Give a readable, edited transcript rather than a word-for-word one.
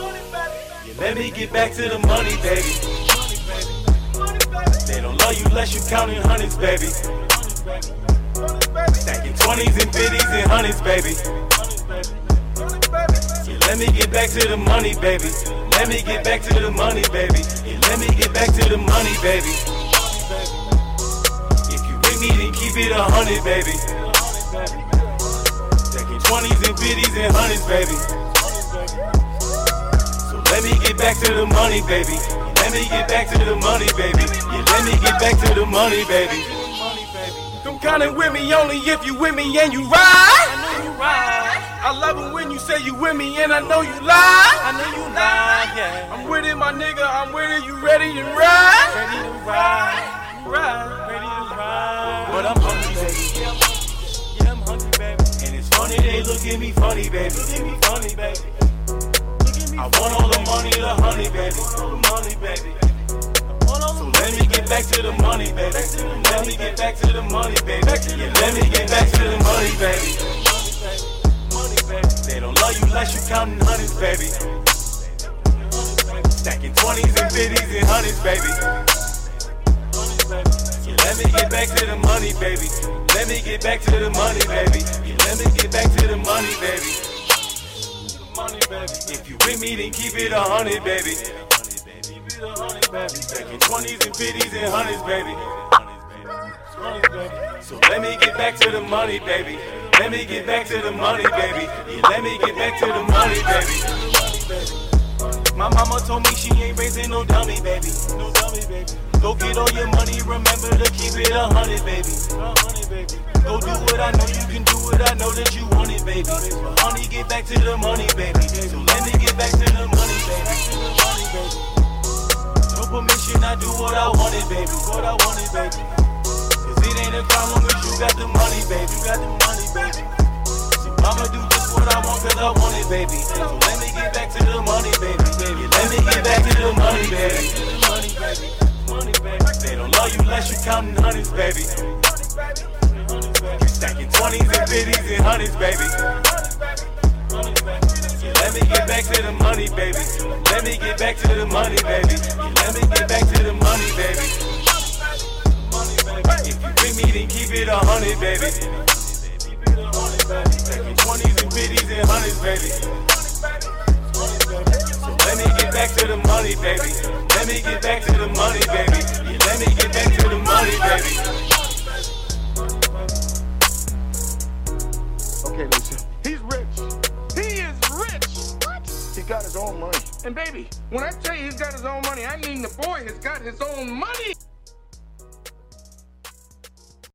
Yeah, let me get back to the money, baby. They don't love you unless you counting hundreds, baby. Stacking 20s and 50s and hundreds, baby. Yeah, let me get back to the money, baby. Let me get back to the money, baby. Yeah, let me get back to the money, baby. If you with me, then keep it 100, baby. Stacking 20s and 50s and hundreds, baby. Let me get back to the money, baby. Let me get back to the money, baby. Yeah, let me get back to the money, baby. Come counting with me only if you with me and you ride. I know you ride. I love it when you say you with me and I know you lie. I know you lie, yeah. I'm with it, my nigga. I'm with it. You ready to ride? Ready to ride. Ride. Ready to ride. But I'm hungry, baby. Yeah, I'm hungry, baby. And it's funny, they look at me funny, baby. Look at me funny, baby. I want all the money, the honey, baby. Money, baby. So let me get back to the money, baby. Let me get back to the money, baby. Yeah, let me get back to the money, baby. They don't love you unless you counting hundreds, baby. Stacking 20s and 50s and hundreds, baby. Yeah, let me get back to the money, baby. Let me get back to the money, baby. Yeah, let me get back to the money, baby. If you with me, then keep it 100, baby. Taking 20s and 50s and hundreds, baby. So let me get back to the money, baby. Let me get back to the money, baby. Yeah, let me get back to the money, baby. My mama told me she ain't raising no dummy, baby. Go get all your money, remember to keep it 100, baby. Go do what I know you can do, what I know that you want it, baby. Honey, get back to the money, baby. So let me get back to the money, baby. No permission, I do what I wanted, baby. Cause it ain't a problem if you got the money, baby. See, mama do just what I want cause I want it, baby. So let me get back to the money, baby. Let me get back to the money, baby. They don't love you unless you counting hundreds, baby. You stacking 20s and 50s and hundreds, baby. Yeah, let me get back to the money, baby. Let me get back to the money, baby. Yeah, let me get back to the money, baby. If you with me, then keep it 100, baby. Stacking 20s and 50s and hundreds, baby. Let me get back to the money, baby. Let me get back to the money, baby. Yeah, let me get back to the money, baby. Okay, Lisa. He's rich. He is rich. What? He got his own money. And baby, when I tell you he's got his own money, I mean the boy has got his own money.